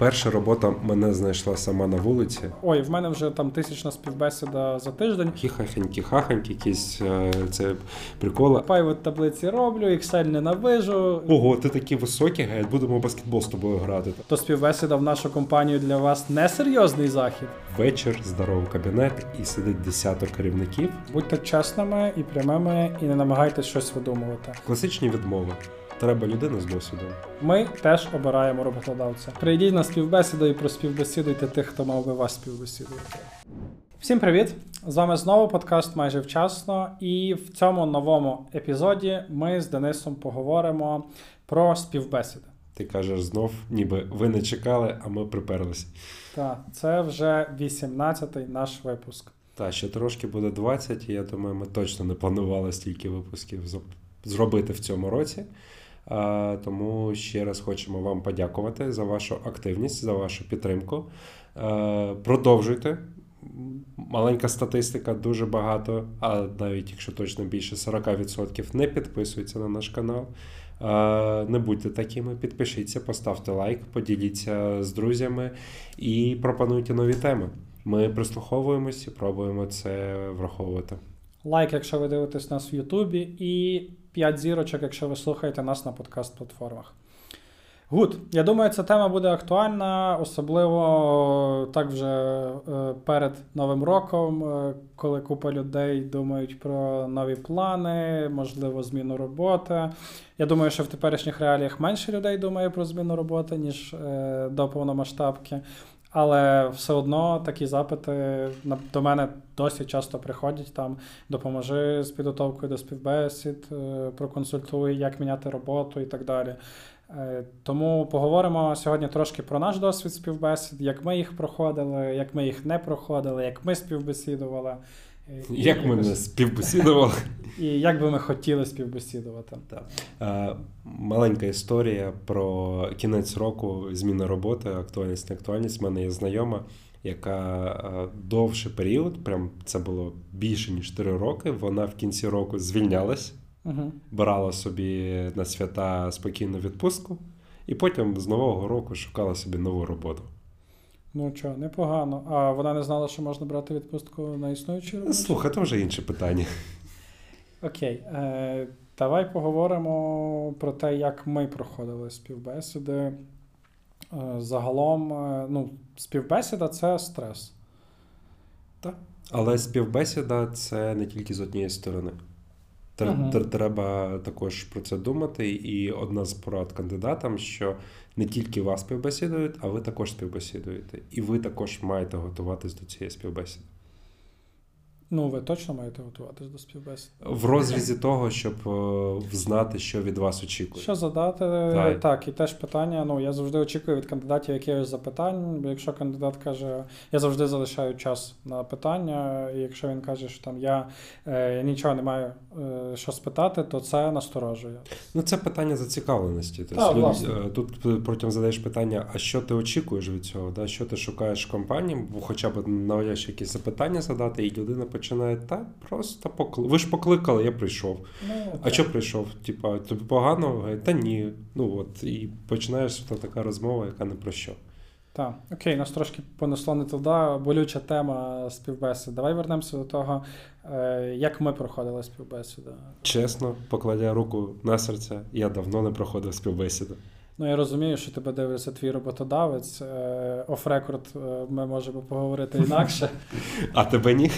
Перша робота мене знайшла сама на вулиці. Ой, в мене вже там 1000 співбесіда за тиждень. Хіхахенькі-хахенькі, якісь це приколи. Пайвот таблиці роблю, Excel ненавижу. Ого, ти такі високі, геть, будемо баскетбол з тобою грати. То співбесіда в нашу компанію для вас не серйозний захід. Вечір, здоровий кабінет і сидить 10 керівників. Будьте чесними і прямими, і не намагайтесь щось видумувати. Класичні відмови. Треба людина з досвідом. Ми теж обираємо роботодавця. Прийдіть на співбесіду і проспівбесідуйте тих, хто мав би вас співбесідувати. Всім привіт! З вами знову подкаст «Майже вчасно». І в цьому новому епізоді ми з Денисом поговоримо про співбесіди. Ти кажеш знов, ніби ви не чекали, а ми приперлися. Так, це вже 18-й наш випуск. Та, ще трошки буде 20, і я думаю, ми точно не планували стільки випусків зробити в цьому році. Тому ще раз хочемо вам подякувати за вашу активність, за вашу підтримку. Продовжуйте. Маленька статистика, дуже багато, а навіть якщо точно більше 40% не підписуються на наш канал. Не будьте такими, підпишіться, поставте лайк, поділіться з друзями і пропонуйте нові теми. Ми прислуховуємось і пробуємо це враховувати. Лайк, якщо ви дивитесь нас в Ютубі, і 5 зірочок, якщо ви слухаєте нас на подкаст-платформах. Гуд. Я думаю, ця тема буде актуальна, особливо так вже перед Новим роком, коли купа людей думають про нові плани, можливо, зміну роботи. Я думаю, що в теперішніх реаліях менше людей думає про зміну роботи, ніж до повномасштабки. Але все одно такі запити до мене досі часто приходять, там допоможи з підготовкою до співбесід, проконсультуй, як міняти роботу і так далі. Тому поговоримо сьогодні трошки про наш досвід співбесід, як ми їх проходили, як ми їх не проходили, як ми співбесідували. Як ми не співбесідували. І як би ми хотіли співбесідувати. Маленька історія про кінець року, зміна роботи, актуальність, неактуальність. У мене є знайома, яка довший період, прям це було більше, ніж 4 роки, вона в кінці року звільнялась, брала собі на свята спокійну відпустку і потім з нового року шукала собі нову роботу. Ну чого, непогано. А вона не знала, що можна брати відпустку на існуючі роботи? Слухай, це вже інше питання. Окей. Давай поговоримо про те, як ми проходили співбесіди. Загалом, співбесіда – це стрес. Так. Але співбесіда – це не тільки з однієї сторони. Треба також про це думати, і одна з порад кандидатам, що не тільки вас співбесідують, а ви також співбесідуєте. І ви також маєте готуватись до цієї співбесіди. Ну, ви точно маєте готуватись до співбесіди. В розрізі того, щоб знати, що від вас очікує. Що задати, так, і теж питання, я завжди очікую від кандидатів якихось запитань, бо якщо кандидат каже, я завжди залишаю час на питання, і якщо він каже, що там я нічого не маю, що спитати, то це насторожує. Це питання зацікавленості. Тут протягом задаєш питання, а що ти очікуєш від цього, да? Що ти шукаєш в компанії, бо хоча б навіть якісь запитання задати, і людина починає, ви ж покликали, я прийшов. А що прийшов? Тобі погано? Та ні. І починаєш така розмова, яка не про що. Так, окей, нас трошки понесло не туди, болюча тема співбесід. Давай вернемося до того, як ми проходили співбесіду. Чесно, покладя руку на серце, я давно не проходив співбесіду. Я розумію, що тебе дивиться твій роботодавець. Оф-рекорд ми можемо поговорити інакше. А тебе ні?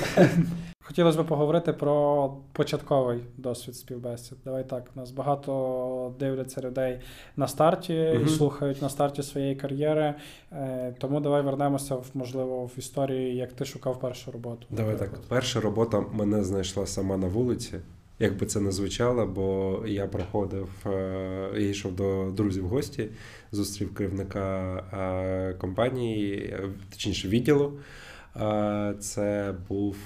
Хотілося б поговорити про початковий досвід співбесід. Давай так, нас багато дивляться людей на старті і слухають на старті своєї кар'єри. Тому давай вернемося, в історію, як ти шукав першу роботу. Давай так, перша робота мене знайшла сама на вулиці. Як би це не звучало, бо я йшов до друзів в гості, зустрів керівника компанії, точніше відділу. Це був,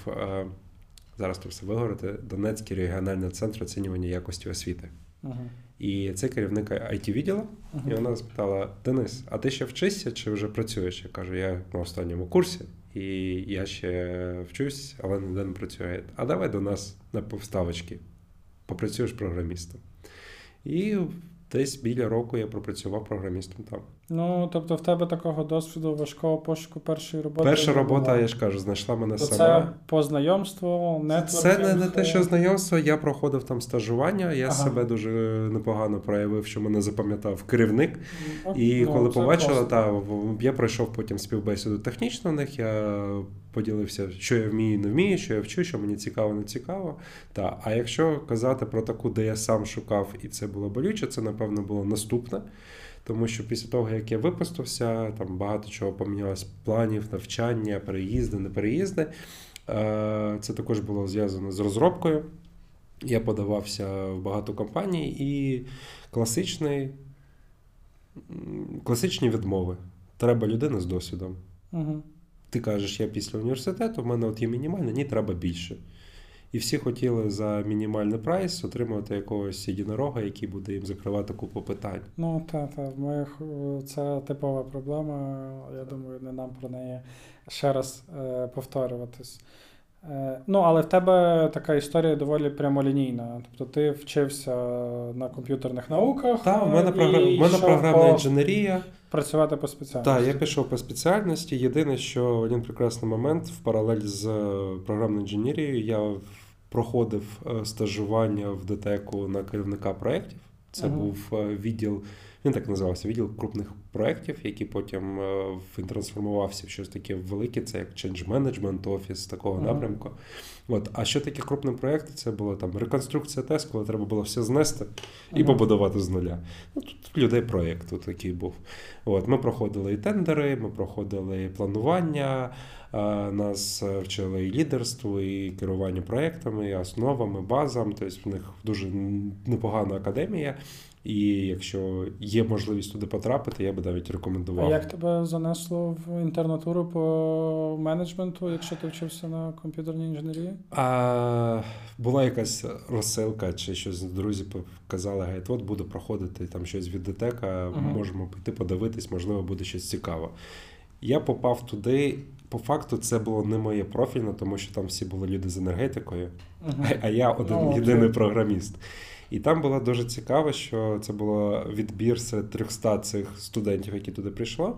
зараз треба все виговорити, Донецький регіональний центр оцінювання якості освіти. І це керівник IT-відділу, і вона спитала, Денис, а ти ще вчишся чи вже працюєш? Я кажу, я на останньому курсі. І я ще вчусь, але ніде не працюю. А давай до нас на повставочки. Попрацюєш програмістом. І десь біля року я пропрацював програмістом там. Ну, тобто в тебе такого досвіду важкого пошуку першої роботи? Перша робота, я ж кажу, знайшла мене сама. Це по знайомству, нетворкінгу? Це не те, що знайомство, я проходив там стажування, я себе дуже непогано проявив, що мене запам'ятав керівник. І коли побачила, я пройшов потім співбесіду технічно в них, я поділився, що я вмію і не вмію, що я вчу, що мені цікаво, не цікаво. Та. А якщо казати про таку, де я сам шукав, і це було болюче, це, напевно, було наступне. Тому що після того, як я випустився, там багато чого помінялось, планів, навчання, переїзди, непереїзди. Це також було зв'язано з розробкою. Я подавався в багато компаній і класичні відмови. Треба людина з досвідом. Угу. Ти кажеш, я після університету, в мене от є мінімальне, ні, треба більше. І всі хотіли за мінімальний прайс отримувати якогось єдинорога, який буде їм закривати купу питань. Ну, це типова проблема, я думаю, не нам про неї ще раз повторюватись. Але в тебе така історія доволі прямолінійна. Тобто ти вчився на комп'ютерних науках. Так, в мене програмна інженерія. Працювати по спеціальності. Так, я пішов по спеціальності. Єдине, що в один прекрасний момент в паралель з програмною інженерією я проходив стажування в ДТЕКу на керівника проєктів. Це був відділ, він так називався, відділ крупних проєктів, який потім трансформувався в щось таке велике, це як Change Management Office, такого напрямку. От. А що таке крупні проєкти? Це була там реконструкція ТЕС, коли треба було все знести і побудувати з нуля. Ну, тут людей проєкту такий був. От. Ми проходили і тендери, ми проходили і планування, нас вчили і лідерству, і керування проєктами, і основами, базам. Тобто в них дуже непогана академія. І якщо є можливість туди потрапити, я би навіть рекомендував. А як тебе занесло в інтернатуру по менеджменту, якщо ти вчився на комп'ютерній інженерії? Була якась розсилка чи щось, друзі казали, от буду проходити там щось від ДТЕКа, можемо піти подивитись, можливо, буде щось цікаве. Я попав туди, по факту це було не моє профільне, тому що там всі були люди з енергетикою, а я один єдиний програміст. І там було дуже цікаво, що це було відбір серед 300 цих студентів, які туди прийшло.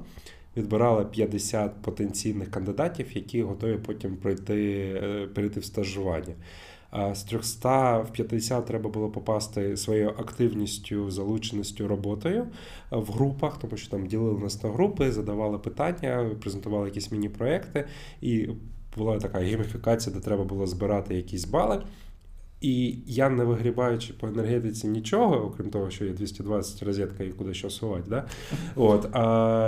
Відбирали 50 потенційних кандидатів, які готові потім перейти в стажування. А з 300 в 50 треба було попасти своєю активністю, залученістю, роботою в групах, тому що там ділили нас на групи, задавали питання, презентували якісь міні-проекти. І була така гейміфікація, де треба було збирати якісь бали. І я, не вигрібаючи по енергетиці нічого, окрім того, що є 220 розетка і куди що сувати, да?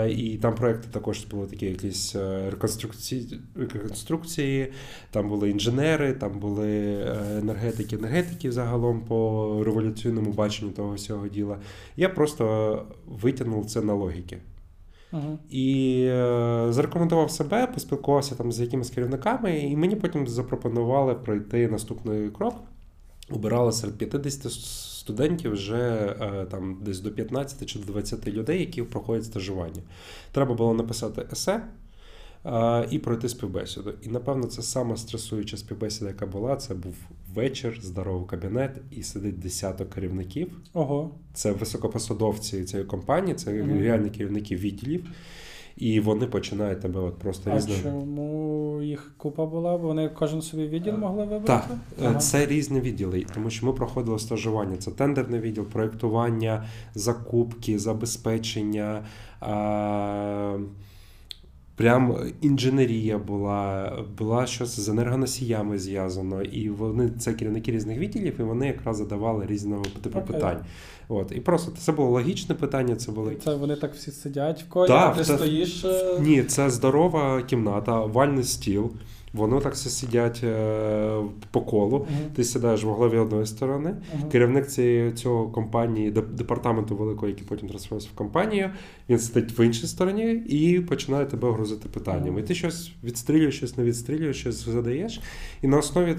І там проекти також були такі якісь реконструкції, там були інженери, там були енергетики загалом по революційному баченню того всього діла. Я просто витягнув це на логіки. І зарекомендував себе, поспілкувався там з якимись керівниками, і мені потім запропонували пройти наступний крок. Обирали серед 50 студентів вже там десь до 15 чи до 20 людей, які проходять стажування. Треба було написати есе і пройти співбесіду. І, напевно, це сама стресуюча співбесіда, яка була, це був вечір, здоровий кабінет, і сидить 10 керівників. Ого. Це високопосадовці цієї компанії, це реальні керівники відділів. І вони починають тебе от просто різними. А чому їх купа була? Вони кожен собі відділ могли вибрати? Так, це різні відділи, тому що ми проходили стажування. Це тендерний відділ, проєктування, закупки, забезпечення, прям інженерія була щось з енергоносіями зв'язано, і вони це керівники різних відділів, і вони якраз задавали різного типу питань. От, і просто це було логічне питання, це були... Це вони так всі сидять в колі, ти стоїш... Ні, це здорова кімната, овальний стіл, вони так всі сидять по колу, ти сідаєш в голові одної сторони, керівник цього компанії, департаменту великого, який потім трансформувався в компанію, він сидить в іншій стороні і починає тебе грузити питаннями. І ти щось відстрілюєш, щось не відстрілюєш, щось задаєш. І на основі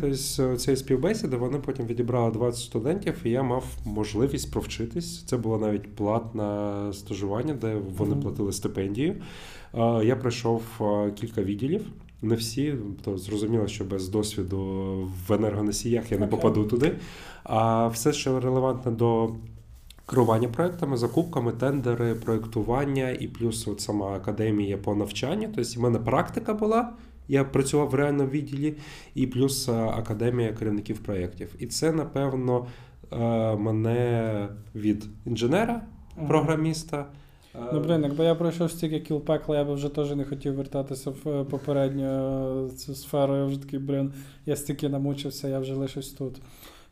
цієї співбесіди вони потім відібрали 20 студентів, і я мав можливість провчитись. Це було навіть платне стажування, де вони платили стипендію. Я пройшов кілька відділів. Не всі, то зрозуміло, що без досвіду в енергоносіях я не попаду туди. А все, що релевантне до керування проектами, закупками, тендери, проектування і плюс от сама академія по навчанню. Тобто в мене практика була, я працював в реальному відділі, і плюс академія керівників проєктів. І це, напевно, мене від інженера, програміста. Ну, блин, якби я пройшов стільки кіл-пекла, я би вже теж не хотів вертатися в попередню цю сферу. Я вже такий, блин, я стільки намучився, я вже лишусь тут.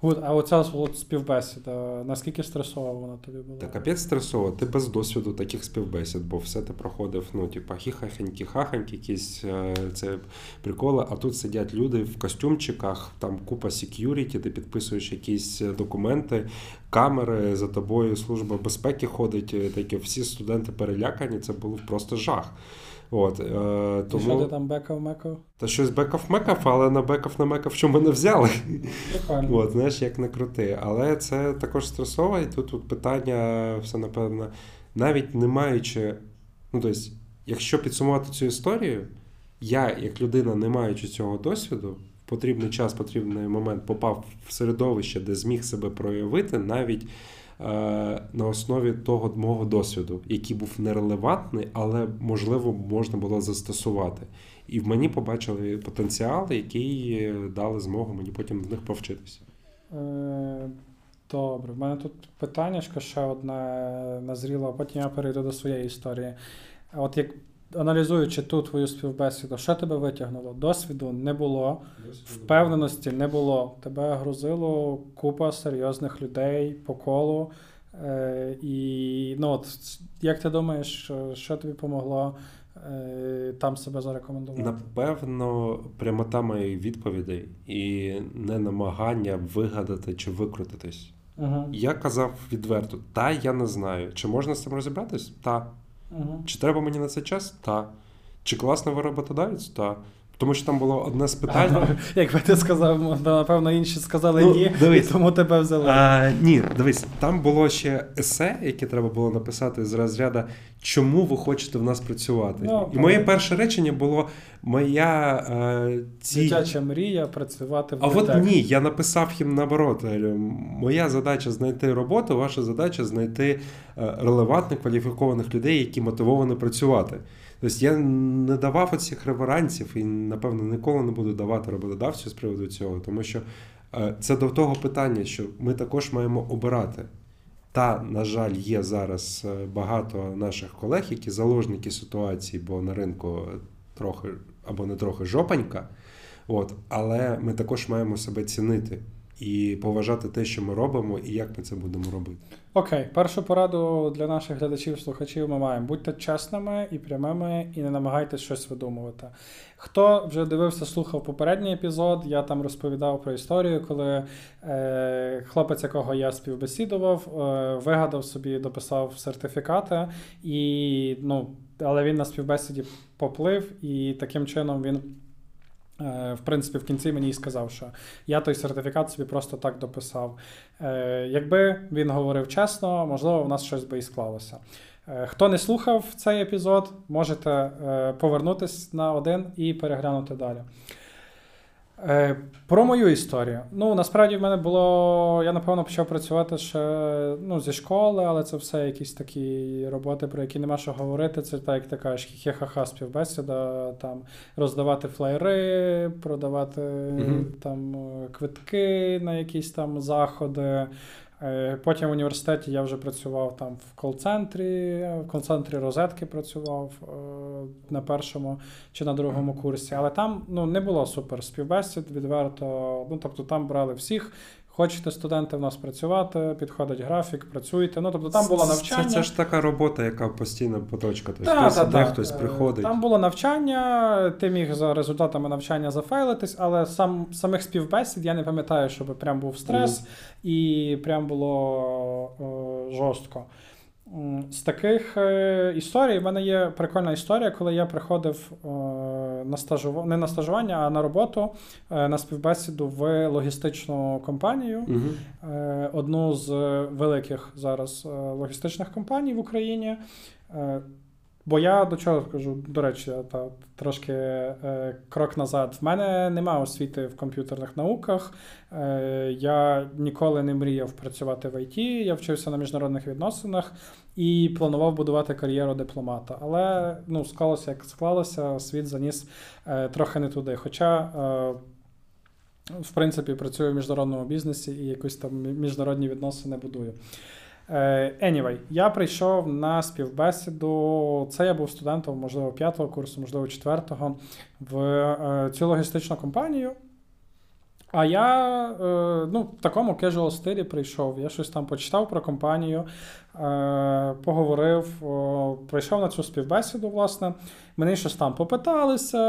Гуд, а оця співбесіда, наскільки стресова вона тобі була? Та капець стресова, ти без досвіду таких співбесід, бо все ти проходив, ну, типа, хіхахенькі-хахенькі, якісь це приколи, а тут сидять люди в костюмчиках, там купа сек'юріті, ти підписуєш якісь документи, камери, за тобою служба безпеки ходить, такі всі студенти перелякані, це був просто жах. От, тому... Що ти там бекав-мекав? Та щось бекав-мекав, але на бекав-мекав, що мене взяли. Прикольно. От, знаєш, як не крути. Але це також стресово, і тут питання, все напевно, навіть не маючи, ну, тобто, якщо підсумувати цю історію, я, як людина, не маючи цього досвіду, в потрібний час, потрібний момент попав в середовище, де зміг себе проявити, навіть на основі того мого досвіду, який був нерелевантний, але, можливо, можна було застосувати. І в мені побачили потенціал, який дали змогу мені потім з них повчитися. Добре, в мене тут питаннячко ще одне назріло, а потім я перейду до своєї історії. От як аналізуючи ту твою співбесіду, що тебе витягнуло? Досвіду не було, впевненості не було. Тебе грузило купа серйозних людей по колу. І ну от, як ти думаєш, що тобі помогло там себе зарекомендувати? Напевно, прямота моєї відповіді і не намагання вигадати чи викрутитись. Угу. Я казав відверто, та я не знаю. Чи можна з цим розібратись? Та. Угу. Чи треба мені на це час? Та. Чи класно ви роботодавець? Та. Тому що там було одне з питань. Ну, якби ти сказав, напевно, інші сказали ну, ні, дивись. І тому тебе взяли. Ні, дивись, там було ще есе, яке треба було написати з розряду «Чому ви хочете в нас працювати?» Ну, і моє перше речення було «Моя дитяча мрія працювати в ДТЕК». А от ні, я написав їм наоборот. Моя задача – знайти роботу, ваша задача – знайти релевантних, кваліфікованих людей, які мотивовані працювати. Тобто я не давав оцих реверансів і, напевно, ніколи не буду давати роботодавцю з приводу цього, тому що це до того питання, що ми також маємо обирати. Та, на жаль, є зараз багато наших колег, які заложники ситуації, бо на ринку трохи або не трохи жопанька, от, але ми також маємо себе цінити і поважати те, що ми робимо, і як ми це будемо робити. Окей, першу пораду для наших глядачів, слухачів ми маємо. Будьте чесними і прямими, і не намагайтеся щось видумувати. Хто вже дивився, слухав попередній епізод, я там розповідав про історію, коли хлопець, якого я співбесідував, вигадав собі, дописав сертифікати, і, ну, але він на співбесіді поплив, і таким чином він... В принципі, в кінці мені й сказав, що я той сертифікат собі просто так дописав. Якби він говорив чесно, можливо, в нас щось би і склалося. Хто не слухав цей епізод, можете повернутися на один і переглянути далі. Про мою історію. Ну, насправді в мене було... Я, напевно, почав працювати ще зі школи, але це все якісь такі роботи, про які нема що говорити. Це так, як ти кажеш, хі-хі-ха-ха, співбесіда, там, роздавати флаєри, продавати там квитки на якісь там заходи. Потім в університеті я вже працював там в кол-центрі розетки працював на першому чи на другому курсі, але там не було супер співбесід, відверто, тобто там брали всіх, хочете студенти в нас працювати, підходить графік, працюйте, тобто там було навчання. Це ж така робота, яка постійно поточка, хтось приходить. Там було навчання, ти міг за результатами навчання зафейлитись, але самих співбесід я не пам'ятаю, щоб прям був стрес і прям було жорстко. З таких історій в мене є прикольна історія, коли я приходив не на стажування, а на роботу, на співбесіду в логістичну компанію, одну з великих зараз логістичних компаній в Україні. Бо я до чого кажу, до речі, трошки крок назад. В мене немає освіти в комп'ютерних науках, я ніколи не мріяв працювати в ІТ, я вчився на міжнародних відносинах і планував будувати кар'єру дипломата. Але склалося, як склалося, світ заніс трохи не туди. Хоча, в принципі, працюю в міжнародному бізнесі і якісь там міжнародні відносини будую. Anyway, я прийшов на співбесіду, це я був студентом, можливо, 5-го курсу, можливо, 4-го, в цю логістичну компанію. А я в такому casual стилі прийшов, я щось там почитав про компанію, поговорив, прийшов на цю співбесіду, власне. Мені щось там попиталися,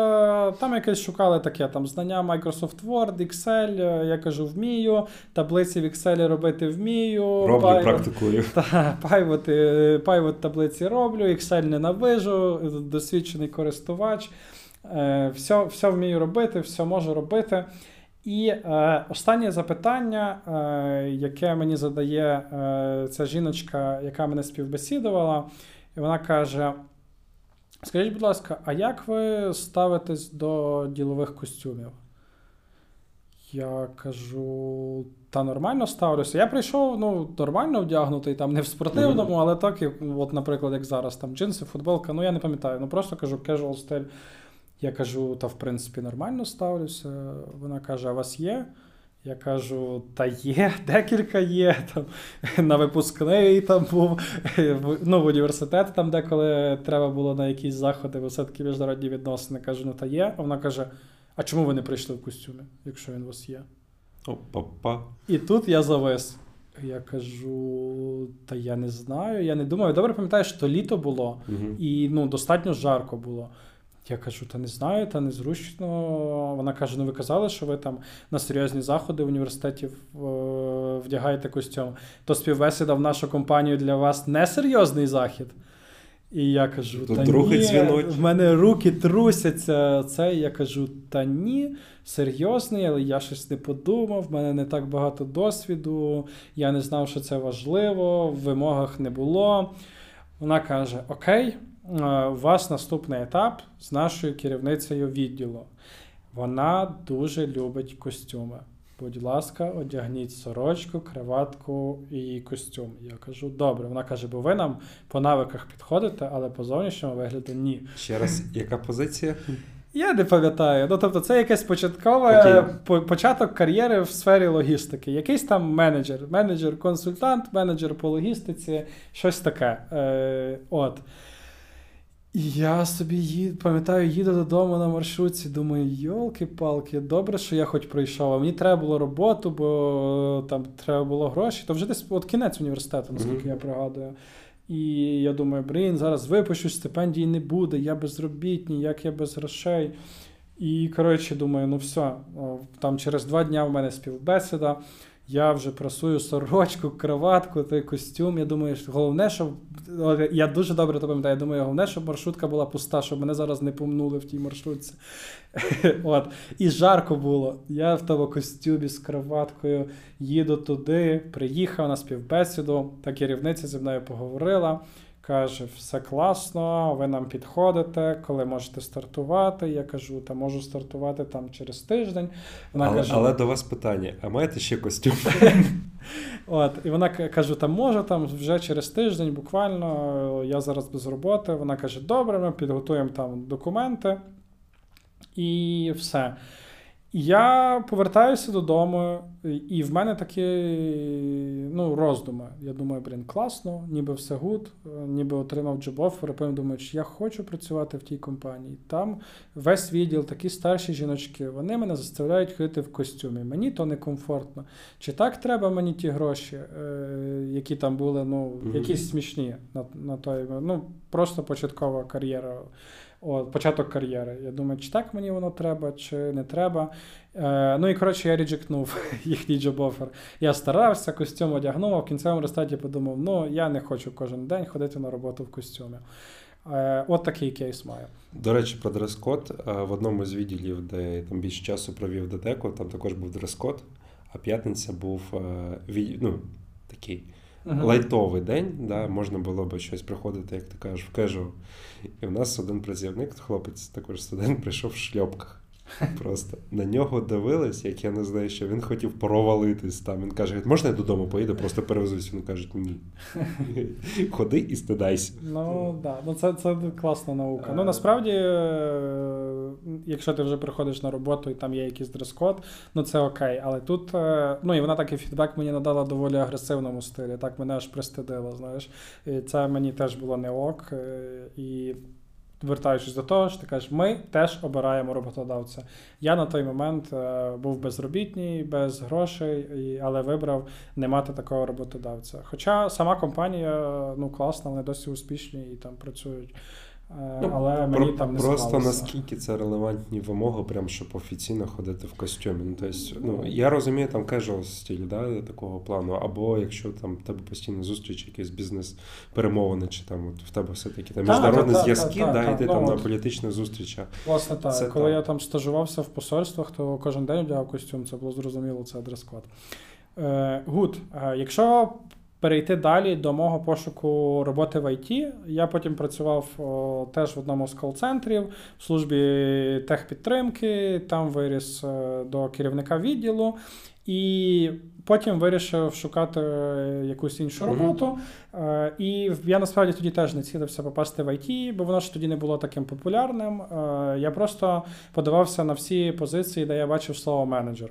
там якесь шукали таке там знання Microsoft Word, Excel, я кажу вмію, таблиці в Excel робити вмію. Роблю, практикую. Pivot таблиці роблю, Excel ненавижу, досвідчений користувач, все вмію робити, все можу робити. І останнє запитання, яке мені задає ця жіночка, яка мене співбесідувала, і вона каже, скажіть, будь ласка, а як ви ставитесь до ділових костюмів? Я кажу, та нормально ставлюся. Я прийшов, нормально вдягнутий, там, не в спортивному, але так, от, наприклад, як зараз, там, джинси, футболка, я не пам'ятаю, просто кажу, casual стиль. Я кажу, та в принципі нормально ставлюся. Вона каже, а у вас є? Я кажу, та є, декілька є. Там, на випускний там був, в університет там деколи треба було на якісь заходи, все-таки міжнародні відносини. Кажу, та є. А вона каже, а чому ви не прийшли в костюмі, якщо він у вас є? Опа-па. І тут я завис. Я кажу, та я не знаю, я не думаю. Добре пам'ятаю, що літо було і достатньо жарко було. Я кажу, та не знаю, та незручно. Вона каже, ви казали, що ви там на серйозні заходи університетів вдягаєте костюм. То співбесіда в нашу компанію для вас не серйозний захід. І я кажу, та ні, в мене руки трусяться. Я кажу, та ні, серйозний, але я щось не подумав, в мене не так багато досвіду, я не знав, що це важливо, в вимогах не було. Вона каже, окей. У вас наступний етап з нашою керівницею відділу. Вона дуже любить костюми. Будь ласка, одягніть сорочку, краватку і костюм. Я кажу, добре. Вона каже, бо ви нам по навиках підходите, але по зовнішньому вигляду ні. Ще раз, яка позиція? Я не пам'ятаю. Тобто це якесь початок кар'єри в сфері логістики. Якийсь там менеджер, менеджер-консультант, менеджер по логістиці, щось таке. І я собі пам'ятаю, їду додому на маршрутці, думаю, йолки-палки, добре, що я хоч прийшов, а мені треба було роботу, бо там треба було гроші. То вже десь кінець університету, наскільки я пригадую. І я думаю, зараз випущусь, стипендій не буде, я безробітний, як я без грошей. І, коротше, думаю, все, там через 2 дні в мене співбесіда. Я вже прасую сорочку, краватку, той костюм. Я думаю, головне, щоб... Я дуже добре то пам'ятаю. Я думаю, головне, щоб маршрутка була пуста, щоб мене зараз не помнули в тій маршрутці. І жарко було. Я в тому костюмі з краваткою їду туди, приїхав на співбесіду. Та керівниця зі мною поговорила. Каже, все класно, ви нам підходите, коли можете стартувати. Я кажу, та можу стартувати там через тиждень. Але до вас питання, а маєте ще костюм? І вона каже, та можу там вже через тиждень буквально, я зараз без роботи. Вона каже, добре, ми підготуємо там документи і все. Я повертаюся додому, і в мене такі роздуми. Я думаю, класно, ніби все гуд, ніби отримав джоб-офер, потім думаю, чи я хочу працювати в тій компанії. Там весь відділ, такі старші жіночки, вони мене заставляють ходити в костюмі. Мені то некомфортно. Чи так треба мені ті гроші, які там були, якісь смішні на той, просто початкова кар'єра. Початок кар'єри. Я думаю, чи так мені воно треба, чи не треба. І, коротше, я реджектнув їхній джоб-офер. Я старався, костюм одягнув, а в кінцевому результаті подумав, я не хочу кожен день ходити на роботу в костюмі. Такий кейс маю. До речі, про дрес-код. В одному з відділів, де я там більше часу провів ДТЕКу, там також був дрес-код, а п'ятниця був такий лайтовий день, да, можна було б щось приходити, як ти кажеш, в кежуал. І в нас один працівник, хлопець, також студент, прийшов в шльопках. Просто на нього дивились, як я не знаю, що він хотів провалитись там. Він каже, можна я додому поїду, просто перевезусь? Він каже, ні. Ходи і стидайся. Ну, так, да. Ну, це класна наука. Ну, насправді, якщо ти вже приходиш на роботу і там є якийсь дрес-код, ну, це окей. Але тут, ну, і вона такий фідбек мені надала доволі агресивному стилі. Так мене аж пристидило, знаєш. І це мені теж було не ок. І... Вертаючись до того, що ти кажеш, ми теж обираємо роботодавця. Я на той момент був безробітний, без грошей, але вибрав не мати такого роботодавця. Хоча сама компанія, ну, класна, вони досі успішні і там працюють. Але мені там не склалося. Просто наскільки це релевантні вимоги, прям щоб офіційно ходити в костюмі. Ну, тобто, ну, я розумію, там casual стиль, да, такого плану, або якщо там в тебе постійно зустріч, якісь бізнес-перемовини, чи там от в тебе все-таки там міжнародні зв'язки, і ти там на політичну зустріч. Власне так, це, коли я там стажувався в посольствах, то кожен день вдягав костюм, це було зрозуміло, це дрес-код. Гуд, якщо... перейти далі до мого пошуку роботи в ІТ. Я потім працював теж в одному з кол-центрів, в службі техпідтримки, там виріс до керівника відділу. І потім вирішив шукати якусь іншу роботу. І я насправді тоді теж не цілився попасти в ІТ, бо воно ж тоді не було таким популярним. Я просто подавався на всі позиції, де я бачив слово «менеджер».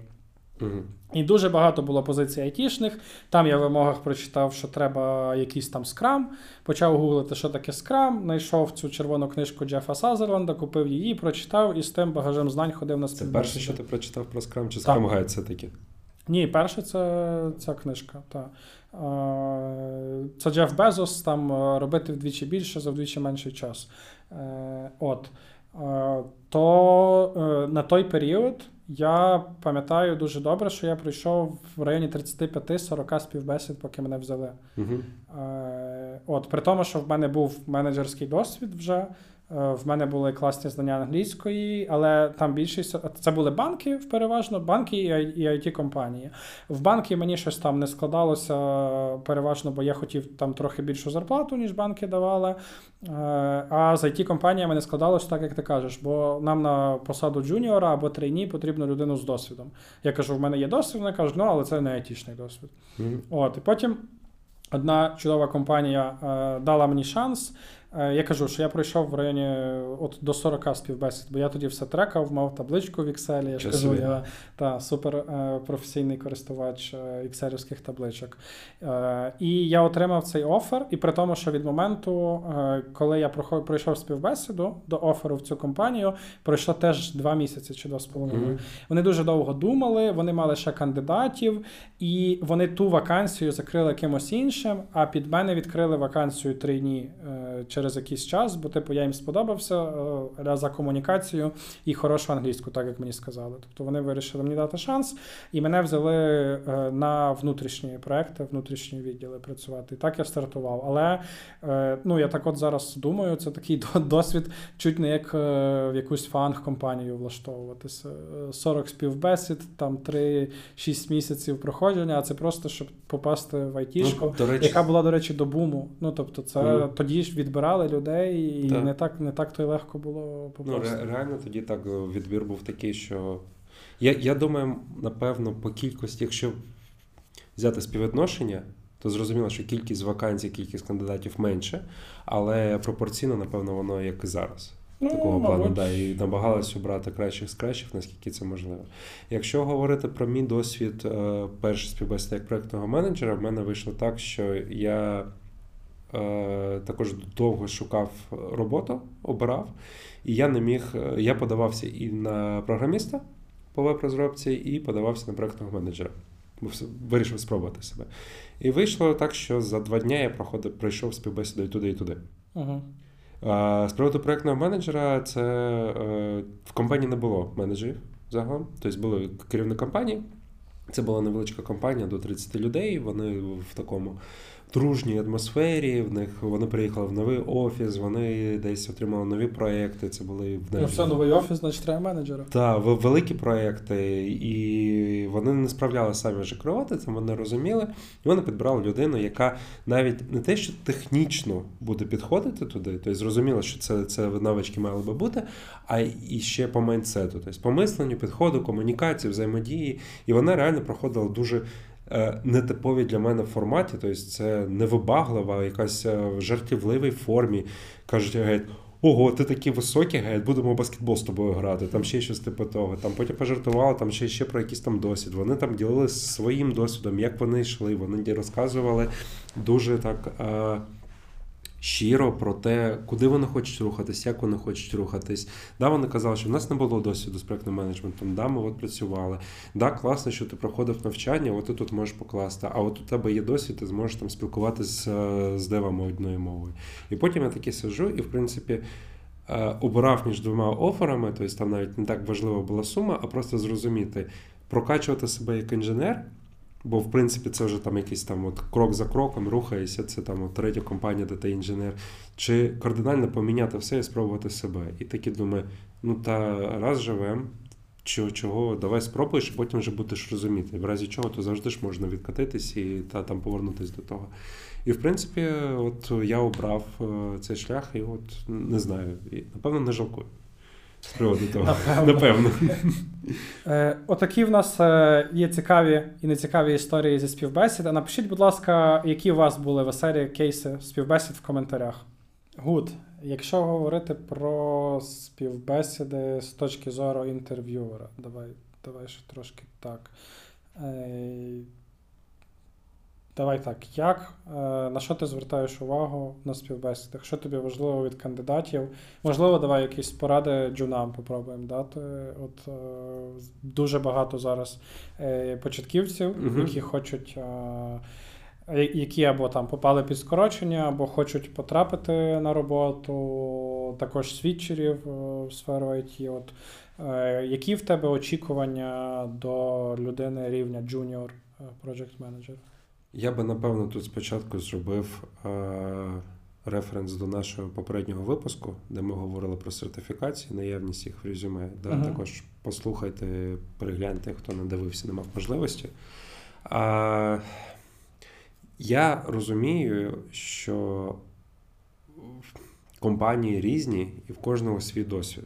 І дуже багато було позицій айтішних, там я в вимогах прочитав, що треба якийсь там скрам, почав гуглити, що таке скрам, знайшов цю червону книжку Джефа Сазерленда, купив її, прочитав і з тим багажем знань ходив на співбесіду. Це перше, що ти прочитав про скрам, чи скрам гайд все-таки? Ні, перше це ця книжка, так. Це Джеф Безос, там робити вдвічі більше за вдвічі менший час. От. То на той період я пам'ятаю дуже добре, що я пройшов в районі 35-40 співбесід, поки мене взяли. От, при тому, що в мене був менеджерський досвід вже, в мене були класні знання англійської, але там більшість... Це були банки, переважно, банки і IT-компанії. В банки мені щось там не складалося переважно, бо я хотів там трохи більшу зарплату, ніж банки давали. А з IT-компаніями не складалося так, як ти кажеш, бо нам на посаду джуніора або трейні потрібно людину з досвідом. Я кажу, в мене є досвід, вони кажуть, ну, але це не IT-шний досвід. От, і потім одна чудова компанія дала мені шанс. Я кажу, що я пройшов в районі от до 40 співбесід, бо я тоді все трекав, мав табличку в Excel, я ж кажу, я супер професійний користувач екселівських табличок. І я отримав цей офер, і при тому, що від моменту, коли я пройшов співбесіду до оферу в цю компанію, пройшло теж 2 місяці чи 2,5. Вони дуже довго думали, вони мали ще кандидатів, і вони ту вакансію закрили кимось іншим, а під мене відкрили вакансію трейні через якийсь час, бо, типу, я їм сподобався за комунікацію і хорошу англійську, так, як мені сказали. Тобто вони вирішили мені дати шанс, і мене взяли на внутрішні проекти, внутрішні відділи працювати. І так я стартував. Але, ну, я так от зараз думаю, це такий досвід, чуть не як в якусь фанг-компанію влаштовуватися. 40 співбесід, там 3-6 місяців проходження, а це просто, щоб попасти в айтішку, ну, яка була, до речі, до буму. Ну, тобто, це тоді ж відбирали людей, і не так то й легко було попасти. Ну, реально тоді так відбір був такий, що... Я думаю, напевно, по кількості, якщо взяти співвідношення, то зрозуміло, що кількість вакансій, кількість кандидатів менше, але пропорційно, напевно, воно як і зараз. Такого плану, да, і намагалась обрати кращих з кращих, наскільки це можливо. Якщо говорити про мій досвід першої співбесіди як проєктного менеджера, в мене вийшло так, що я... також довго шукав роботу, обирав, і я не міг, я подавався і на програміста по веб-розробці, і подавався на проєктного менеджера. Вирішив спробувати себе. І вийшло так, що за 2 дні я пройшов співбесіду і туди, і туди. З приводу проєктного менеджера, це в компанії не було менеджерів загалом, тобто були керівники компанії, це була невеличка компанія, до 30 людей, вони в такому дружній атмосфері, в них вони приїхали в новий офіс, вони десь отримали нові проєкти, це були... Ну все, новий офіс, значить, треба менеджера. Так, великі проєкти, і вони не справляли самі вже керувати, це вони розуміли, і вони підбирали людину, яка навіть не те, що технічно буде підходити туди, тобто зрозуміло, що це навички мали би бути, а і ще по майндсету, тобто по мисленню, підходу, комунікації, взаємодії, і вона реально проходила дуже нетипові для мене в форматі, тобто це невибаглива, якась в жартівливій формі. Кажуть, геть, ого, ти такі високі, геть, будемо в баскетбол з тобою грати, там ще щось типу того. Там потім пожартували, там ще про якийсь там досвід. Вони там ділилися своїм досвідом, як вони йшли, вони розказували дуже так щиро про те, куди вони хочуть рухатись, як вони хочуть рухатись. Да, вони казали, що в нас не було досвіду з проєктним менеджментом, да, ми от працювали. Да, класно, що ти проходив навчання, от ти тут можеш покласти, а от у тебе є досвід, ти зможеш там спілкуватися з девами одною мовою. І потім я таки сиджу і, в принципі, обирав між двома оферами, тобто там навіть не так важлива була сума, а просто зрозуміти, прокачувати себе як інженер, бо, в принципі, це вже там якийсь там от крок за кроком рухаєшся, це там от третя компанія, де ти інженер, чи кардинально поміняти все і спробувати себе. І такі думаю, ну та раз живемо, чого, давай спробуєш, і потім вже будеш розуміти. В разі чого, то завжди ж можна відкатитись і та там повернутися до того. І, в принципі, от я обрав цей шлях і от не знаю, і, напевно, не жалкую. З приводу того, напевно. Отакі в нас є цікаві і нецікаві історії зі співбесід. А напишіть, будь ласка, які у вас були веселі кейси співбесід в коментарях. Гуд, якщо говорити про співбесіди з точки зору інтерв'юера, давай ще трошки так. Давай так, на що ти звертаєш увагу на співбесідах? Що тобі важливо від кандидатів? Можливо, давай якісь поради джунам попробуємо дати. От дуже багато зараз початківців, які хочуть, які або там попали під скорочення, або хочуть потрапити на роботу, також світчерів в сферу IT. От, які в тебе очікування до людини рівня junior project manager? Я би, напевно, тут спочатку зробив референс до нашого попереднього випуску, де ми говорили про сертифікації, наявність їх в резюме. Да? Ага. Також послухайте, перегляньте, хто не дивився, не мав можливості. Я розумію, що компанії різні і в кожного свій досвід.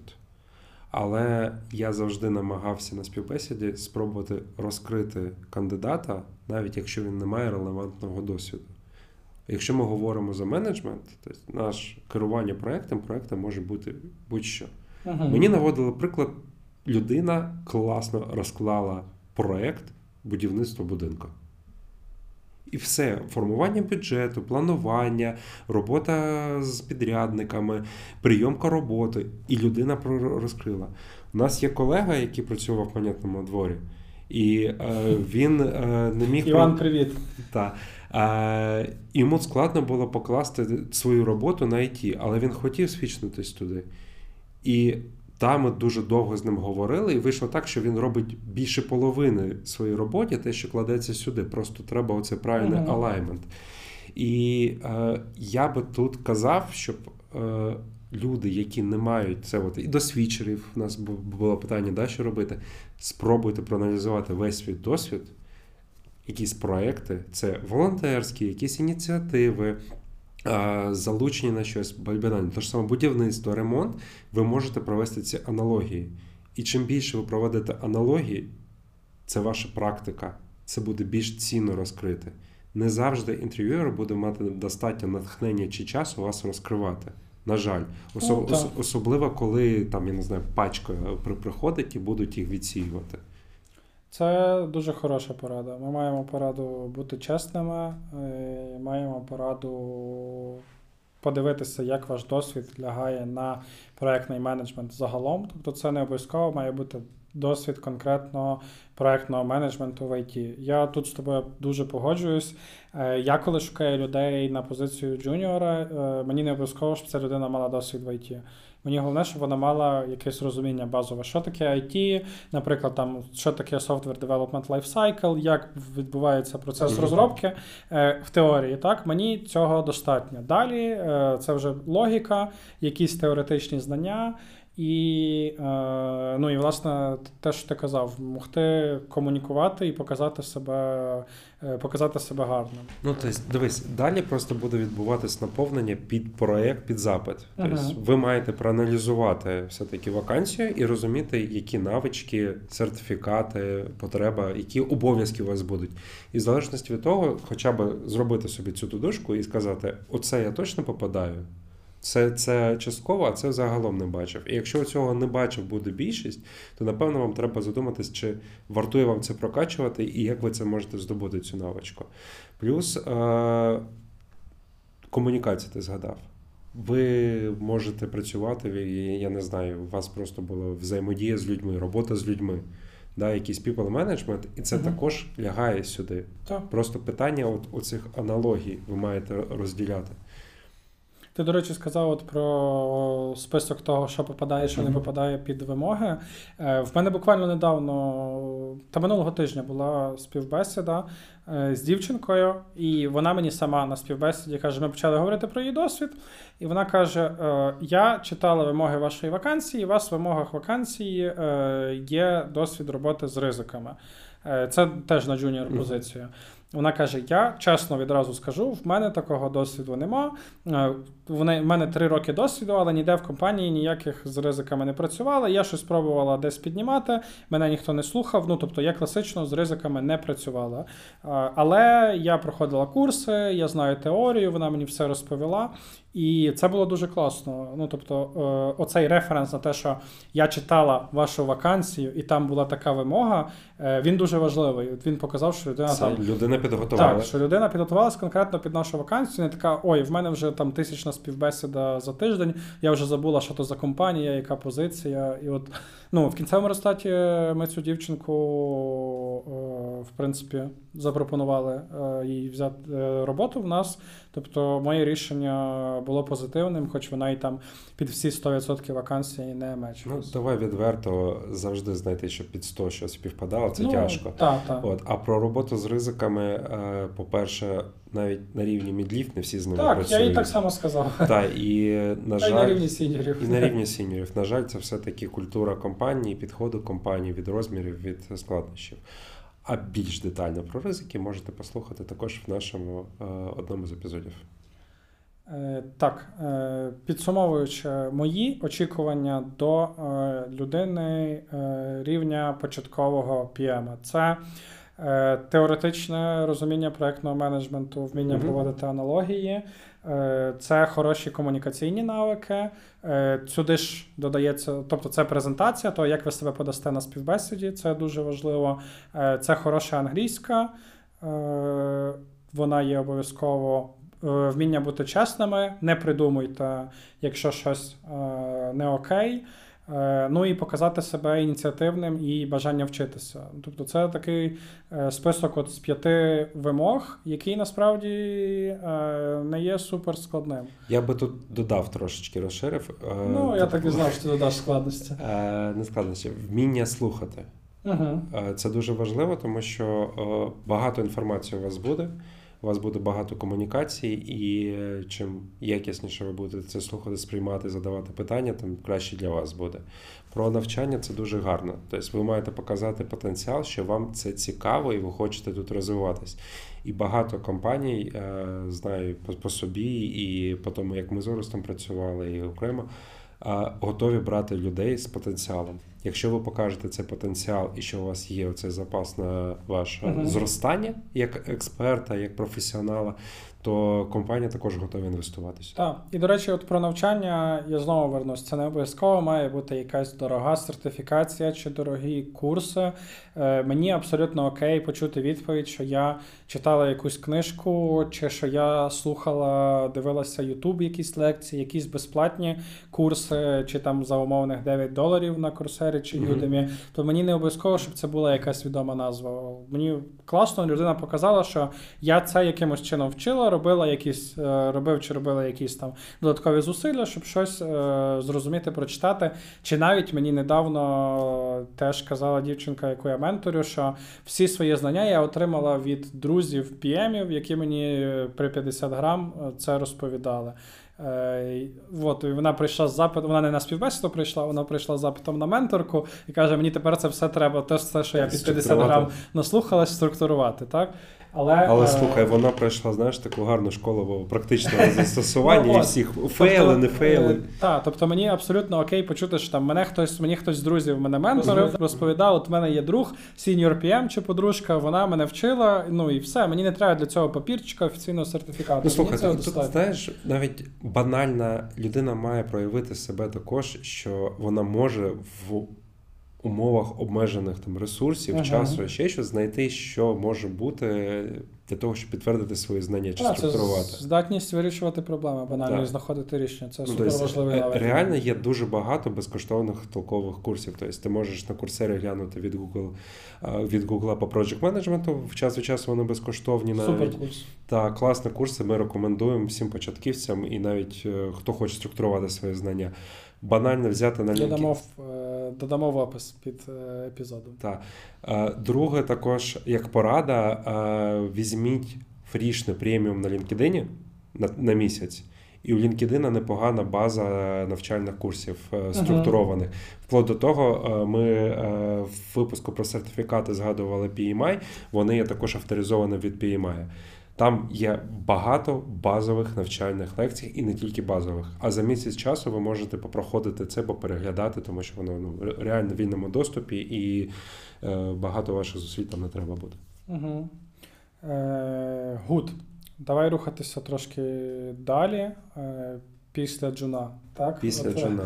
Але я завжди намагався на співбесіді спробувати розкрити кандидата, навіть якщо він не має релевантного досвіду. Якщо ми говоримо за менеджмент, то наш керування проєктом може бути будь-що. Ага. Мені наводили приклад, людина класно розклала проєкт будівництва будинку. І все, формування бюджету, планування, робота з підрядниками, прийомка роботи. І людина розкрила. У нас є колега, який працював в монетному дворі, і він не міг... Іван, привіт! Так. Йому складно було покласти свою роботу на IT, але він хотів свідчитись туди. І там ми дуже довго з ним говорили, і вийшло так, що він робить більше половини своєї роботи, те, що кладеться сюди. Просто треба оце правильний алайнмент. І я би тут казав, щоб люди, які не мають це, от, і до свічерів у нас було питання, да, що робити, спробуйте проаналізувати весь свій досвід, якісь проекти, це волонтерські, якісь ініціативи, залучені на щось банальне. Тож саме будівництво, ремонт, ви можете провести ці аналогії. І чим більше ви проведете аналогії, це ваша практика, це буде більш цінно розкрити. Не завжди інтерв'юер буде мати достатньо натхнення чи часу вас розкривати. На жаль. Особливо, коли там, я не знаю, пачка приходить і будуть їх відсіювати. Це дуже хороша порада. Ми маємо пораду бути чесними, маємо пораду подивитися, як ваш досвід лягає на проєктний менеджмент загалом. Тобто це не обов'язково має бути досвід конкретного проєктного менеджменту в ІТ. Я тут з тобою дуже погоджуюсь. Я коли шукаю людей на позицію джуніора, мені не обов'язково, щоб ця людина мала досвід в ІТ. Мені головне, щоб вона мала якесь розуміння базове, що таке IT, наприклад, там, що таке software development lifecycle, як відбувається процес розробки в теорії. Так, мені цього достатньо. Далі це вже логіка, якісь теоретичні знання. І, ну, і, власне, те, що ти казав, могти комунікувати і показати себе гарно. Ну, тобто, дивись, далі просто буде відбуватись наповнення під проєкт, під запит. Тобто, ви маєте проаналізувати все-таки вакансію і розуміти, які навички, сертифікати, потреба, які обов'язки у вас будуть. І в залежності від того, хоча б зробити собі цю тудушку і сказати, оце я точно попадаю. Це частково, а це загалом не бачив. І якщо цього не бачив буде більшість, то, напевно, вам треба задуматись, чи вартує вам це прокачувати і як ви це можете здобути, цю навичку. Плюс комунікація, ти згадав. Ви можете працювати, я не знаю, у вас просто була взаємодія з людьми, робота з людьми. Да, якийсь people management, і це також лягає сюди. Так. Просто питання от оцих аналогій ви маєте розділяти. Ти, до речі, сказав от про список того, що попадає, що не попадає під вимоги. В мене буквально недавно, та минулого тижня, була співбесіда з дівчинкою, і вона мені сама на співбесіді каже, ми почали говорити про її досвід, і вона каже, я читала вимоги вашої вакансії, у вас в вимогах вакансії є досвід роботи з ризиками. Це теж на джуніор-позицію. Вона каже, я чесно відразу скажу, в мене такого досвіду нема, в мене 3 роки досвіду, але ніде в компанії ніяких з ризиками не працювала, я щось пробувала десь піднімати, мене ніхто не слухав, ну тобто я класично з ризиками не працювала. Але я проходила курси, я знаю теорію, вона мені все розповіла, і це було дуже класно. Ну тобто оцей референс на те, що я читала вашу вакансію, і там була така вимога, він дуже важливий. Він показав, що людина підготувалася. Так, що людина підготувалася конкретно під нашу вакансію, не така, ой, в мене вже там 1000 співбесіда за тиждень, я вже забула, що то за компанія, яка позиція. І от, ну, в кінцевому результаті ми цю дівчинку, в принципі, запропонували їй взяти роботу в нас. Тобто моє рішення було позитивним, хоч вона і там під всі 100% вакансії не мечилась. Ну, давай відверто, завжди знайти, що під 100 щось співпадало, це тяжко. Та. От, а про роботу з ризиками, по-перше, навіть на рівні мідлів не всі з ними працюють. Так, я їй так само сказав. Так, і, на жаль, на рівні сіньорів. І на рівні сіньорів. На жаль, це все-таки культура компанії, підходу компанії від розмірів, від складнощів. А більш детально про ризики можете послухати також в нашому одному з епізодів. Так, підсумовуючи, мої очікування до людини рівня початкового PM. Це теоретичне розуміння проєктного менеджменту, вміння проводити аналогії, це хороші комунікаційні навики, сюди ж додається, тобто це презентація, то як ви себе подасте на співбесіді, це дуже важливо, це хороша англійська, вона є обов'язково, вміння бути чесними, не придумуйте, якщо щось не окей. Ну і показати себе ініціативним і бажання вчитися. Тобто це такий список от з 5 вимог, який насправді не є суперскладним. Я би тут додав трошечки, розширив. Ну, я так і знав, що ти додаш складності. Не складності, вміння слухати. Це дуже важливо, тому що багато інформації у вас буде. У вас буде багато комунікацій, і чим якісніше ви будете це слухати, сприймати, задавати питання, тим краще для вас буде. Про навчання це дуже гарно. Тобто ви маєте показати потенціал, що вам це цікаво і ви хочете тут розвиватись. І багато компаній, знаю по собі, і по тому, як ми з Орестом працювали, і окремо, готові брати людей з потенціалом. Якщо ви покажете цей потенціал і що у вас є оцей запас на ваше зростання як експерта, як професіонала, то компанія також готова інвестуватися. Так. І, до речі, от про навчання я знову вернусь. Це не обов'язково має бути якась дорога сертифікація чи дорогі курси. Мені абсолютно окей почути відповідь, що я читала якусь книжку, чи що я слухала, дивилася YouTube якісь лекції, якісь безплатні курси, чи там за умовних $9 на Coursera чи Udemy. То мені не обов'язково, щоб це була якась відома назва. мені класно людина показала, що я це якимось чином вчила, робила якісь там додаткові зусилля, щоб щось зрозуміти, прочитати. Чи навіть мені недавно теж казала дівчинка, яку я менторю, що всі свої знання я отримала від друзів PM-ів, які мені при 50 грам це розповідали. От, і вона прийшла з запитом, вона не на співбесіду прийшла, вона прийшла з запитом на менторку і каже, мені тепер це все треба, те, що я під 50 грам наслухалась, структурувати, так? Але слухай, вона пройшла, знаєш, таку гарну школу практичного застосування і всіх фейли, не фейли. Так, тобто мені абсолютно окей почути, що там мені хтось з друзів, мене менторив, розповідав, от в мене є друг, senior PM чи подружка, вона мене вчила, ну і все, мені не треба для цього папірчика, офіційного сертифікату. Ну слухай, тут, знаєш, навіть банальна людина має проявити себе також, що вона може в умовах обмежених там ресурсів, часу, ще щось знайти, що може бути для того, щоб підтвердити свої знання чи структурувати. Це здатність вирішувати проблеми, банально, і знаходити рішення. Це суперважливий навик. Реально є дуже багато безкоштовних толкових курсів. Тобто ти можеш на Coursera глянути від Google по Project Management, час від часу вони безкоштовні. Суперкурс. Так, класні курси ми рекомендуємо всім початківцям і навіть хто хоче структурувати свої знання. Банально взяти на LinkedIn. Додамо в опис під епізодом. Так. Друге також, як порада, візьміть фрішне преміум на LinkedIn на місяць. І у LinkedIn непогана база навчальних курсів структурованих. Вплоть до того, ми в випуску про сертифікати згадували PMI, вони є також авторизовані від PMI. Там є багато базових навчальних лекцій і не тільки базових. А за місяць часу ви можете попроходити це, попереглядати, тому що воно реально в вільному доступі і багато ваших зусиль там не треба буде. Гуд. Давай рухатися трошки далі, після джуна. Так? Після джуна.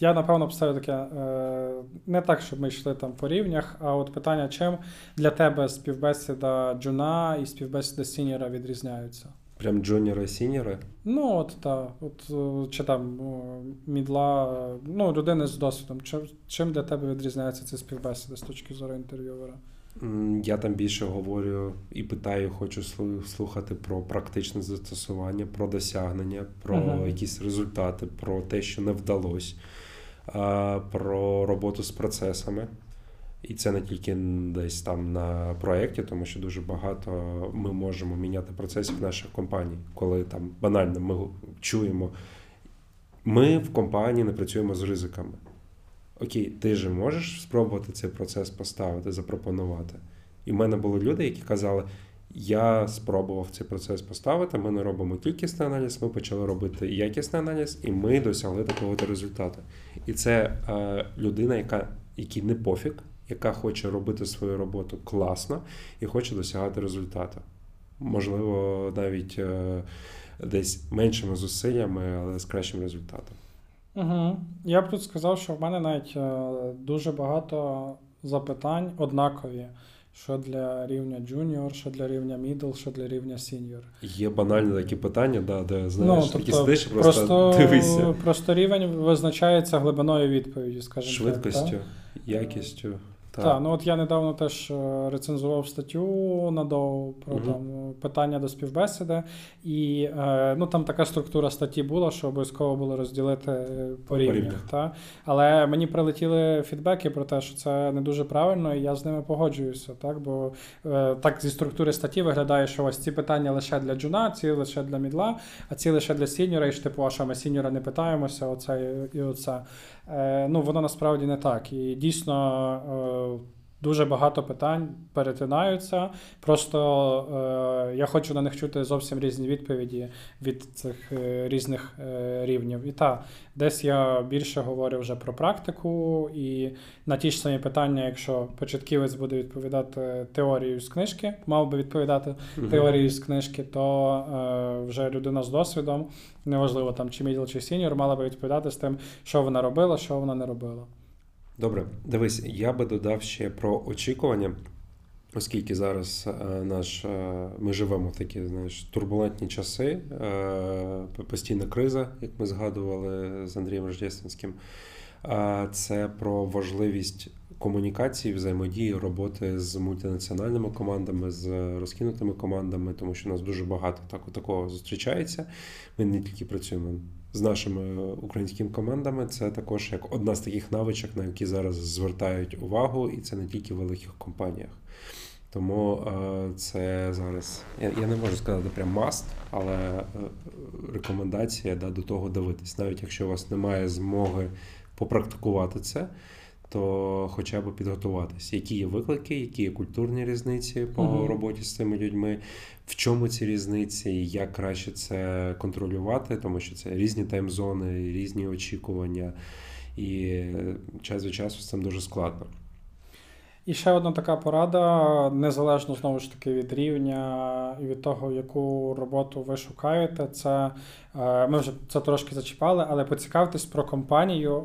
Я, напевно, поставлю таке, не так, щоб ми йшли там по рівнях, а от питання, чим для тебе співбесіда джуна і співбесіда сіньора відрізняються? Прям джуніра і сіньора? Ну, от так. Чи там мідла, ну, людини з досвідом. Чим для тебе відрізняється ця співбесіда з точки зору інтерв'ювера? Я там більше говорю і питаю, хочу слухати про практичне застосування, про досягнення, про якісь результати, про те, що не вдалося, про роботу з процесами. І це не тільки десь там на проєкті, тому що дуже багато ми можемо міняти процесів наших компаній, коли там банально ми чуємо, ми в компанії не працюємо з ризиками. Окей, ти же можеш спробувати цей процес поставити, запропонувати. І в мене були люди, які казали, я спробував цей процес поставити, ми не робимо кількісний аналіз, ми почали робити якісний аналіз, і ми досягли такого-то результату. І це людина, якій не пофіг, яка хоче робити свою роботу класно і хоче досягати результату. Можливо, навіть десь меншими зусиллями, але з кращим результатом. Я б тут сказав, що в мене навіть дуже багато запитань однакові, що для рівня джуніор, що для рівня мідл, що для рівня сіньор. Є банальні такі питання, де знаєш, тобто, такі сидиш, просто дивися. Просто рівень визначається глибиною відповіді, скажімо так. Швидкістю, якістю. Так, ну от я недавно теж рецензував статтю на Доу про там питання до співбесіди, і ну там така структура статті була, що обов'язково було розділити по рівнях. Та? Але мені прилетіли фідбеки про те, що це не дуже правильно, і я з ними погоджуюся. Так, бо так зі структури статті виглядає, що ось ці питання лише для джуна, ці лише для мідла, а ці лише для сіньора, і ж типу, а що ми сіньора не питаємося, оце і оце. Ну, воно насправді не так. І дійсно дуже багато питань перетинаються. Просто я хочу на них чути зовсім різні відповіді від цих різних рівнів. І десь я більше говорю вже про практику. І на ті ж самі питання, якщо початківець буде відповідати теорією з книжки, мав би відповідати теорією з книжки, то вже людина з досвідом, неважливо там чи мідл, чи сіньор, мала би відповідати з тим, що вона робила, що вона не робила. Добре, дивись, я би додав ще про очікування, оскільки зараз ми живемо в такі, знаєш, турбулентні часи, постійна криза, як ми згадували з Андрієм Рождественським, це про важливість комунікації, взаємодії, роботи з мультинаціональними командами, з розкинутими командами, тому що у нас дуже багато такого зустрічається. Ми не тільки працюємо з нашими українськими командами, це також як одна з таких навичок, на які зараз звертають увагу, і це не тільки в великих компаніях. Тому це зараз, я не можу сказати прям must, але рекомендація до того дивитись. Навіть якщо у вас немає змоги попрактикувати це, то хоча б підготуватись. Які є виклики, які є культурні різниці по роботі з цими людьми, в чому ці різниці, як краще це контролювати, тому що це різні таймзони, різні очікування, і час від часу з цим дуже складно. І ще одна така порада, незалежно, знову ж таки, від рівня і від того, яку роботу ви шукаєте, це, ми вже це трошки зачіпали, але поцікавтесь про компанію,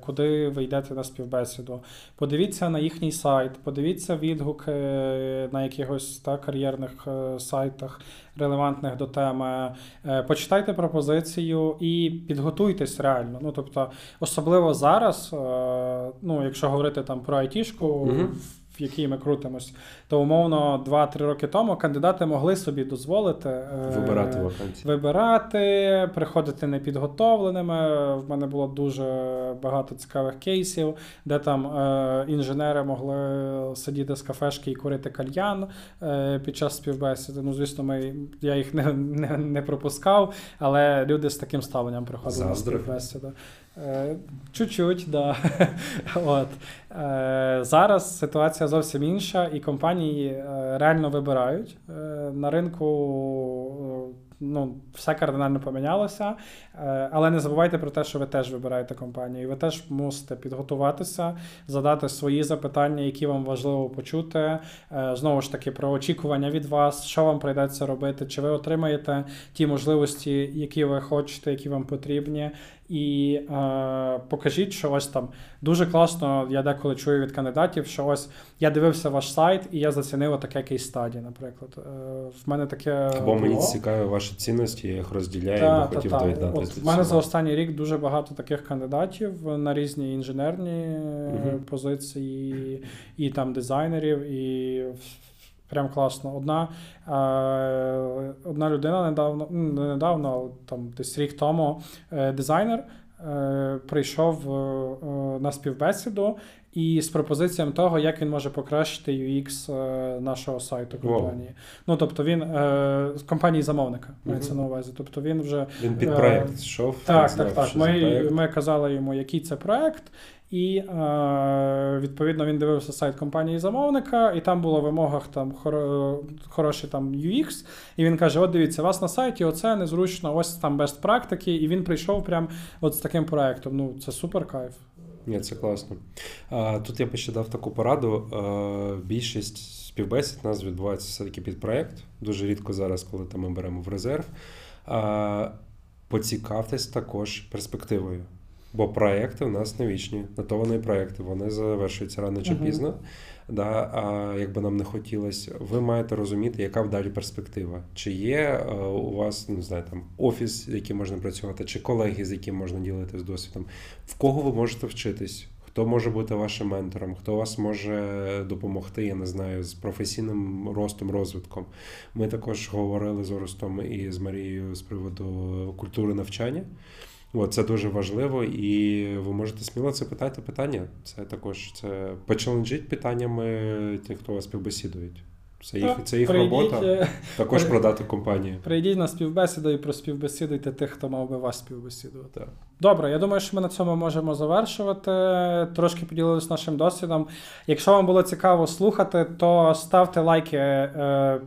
куди ви йдете на співбесіду. Подивіться на їхній сайт, подивіться відгуки на якихось кар'єрних сайтах, релевантних до теми, почитайте пропозицію і підготуйтесь реально. Ну, тобто, особливо зараз, ну, якщо говорити там про айтішку, в якій ми крутимось, то умовно 2-3 роки тому кандидати могли собі дозволити вибирати вакансії. Вибирати, приходити непідготовленими. В мене було дуже багато цікавих кейсів, де там інженери могли сидіти з кафешки і курити кальян під час співбесіди. Ну, звісно, я їх не пропускав, але люди з таким ставленням приходили на співбесіду. Чуть-чуть, да. От. Зараз ситуація зовсім інша, і компанії реально вибирають. На ринку все кардинально помінялося, але не забувайте про те, що ви теж вибираєте компанію, і ви теж мусите підготуватися, задати свої запитання, які вам важливо почути, знову ж таки, про очікування від вас, що вам прийдеться робити, чи ви отримаєте ті можливості, які ви хочете, які вам потрібні. І покажіть, що ось там дуже класно, я деколи чую від кандидатів, що ось я дивився ваш сайт і я зацінив таке кейс-стаді, наприклад. В мене таке або було. Мені цікаві ваші цінності, я їх розділяю, і хотів доєднатися. В мене за останній рік дуже багато таких кандидатів на різні інженерні позиції, і там дизайнерів, і прям класно. Одна людина недавно, там десь рік тому, дизайнер прийшов на співбесіду і з пропозиціями того, як він може покращити UX нашого сайту компанії. Wow. Ну, тобто він з компанії замовника, мається на увазі. Тобто він вже... Він під проєкт йшов. Так. Ми казали йому, який це проєкт. І, відповідно, він дивився сайт компанії-замовника, і там було в вимогах там, хороший там, UX, і він каже, от дивіться, у вас на сайті оце незручно, ось там бест практики, і він прийшов прям от з таким проектом. Ну, це супер кайф. Ні, це класно. Тут я б ще дав таку пораду. Більшість співбесід у нас відбувається все-таки під проект. Дуже рідко зараз, коли там, ми беремо в резерв. Поцікавтесь також перспективою. Бо проекти у нас не вічні, датовані проекти, вони завершуються рано чи пізно. Да, а якби нам не хотілося, ви маєте розуміти, яка вдалі перспектива. Чи є у вас, не знаю, там офіс, з яким можна працювати, чи колеги, з яким можна ділитися досвідом, в кого ви можете вчитись, хто може бути вашим ментором, хто вас може допомогти, я не знаю, з професійним ростом, розвитком. Ми також говорили з Орестом і з Марією з приводу культури навчання. Це дуже важливо, і ви можете сміло це питати питання. Це також почаленджіть питаннями тих, хто вас співбесідують. Це їх робота. Також продати компанію. Прийдіть на співбесіду і проспівбесідуйте тих, хто мав би вас співбесідувати. Добре, я думаю, що ми на цьому можемо завершувати. Трошки поділилися нашим досвідом. Якщо вам було цікаво слухати, то ставте лайки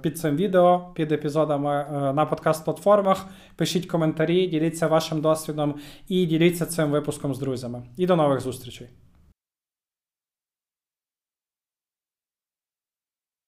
під цим відео, під епізодами на подкаст-платформах. Пишіть коментарі, діліться вашим досвідом і діліться цим випуском з друзями. І до нових зустрічей!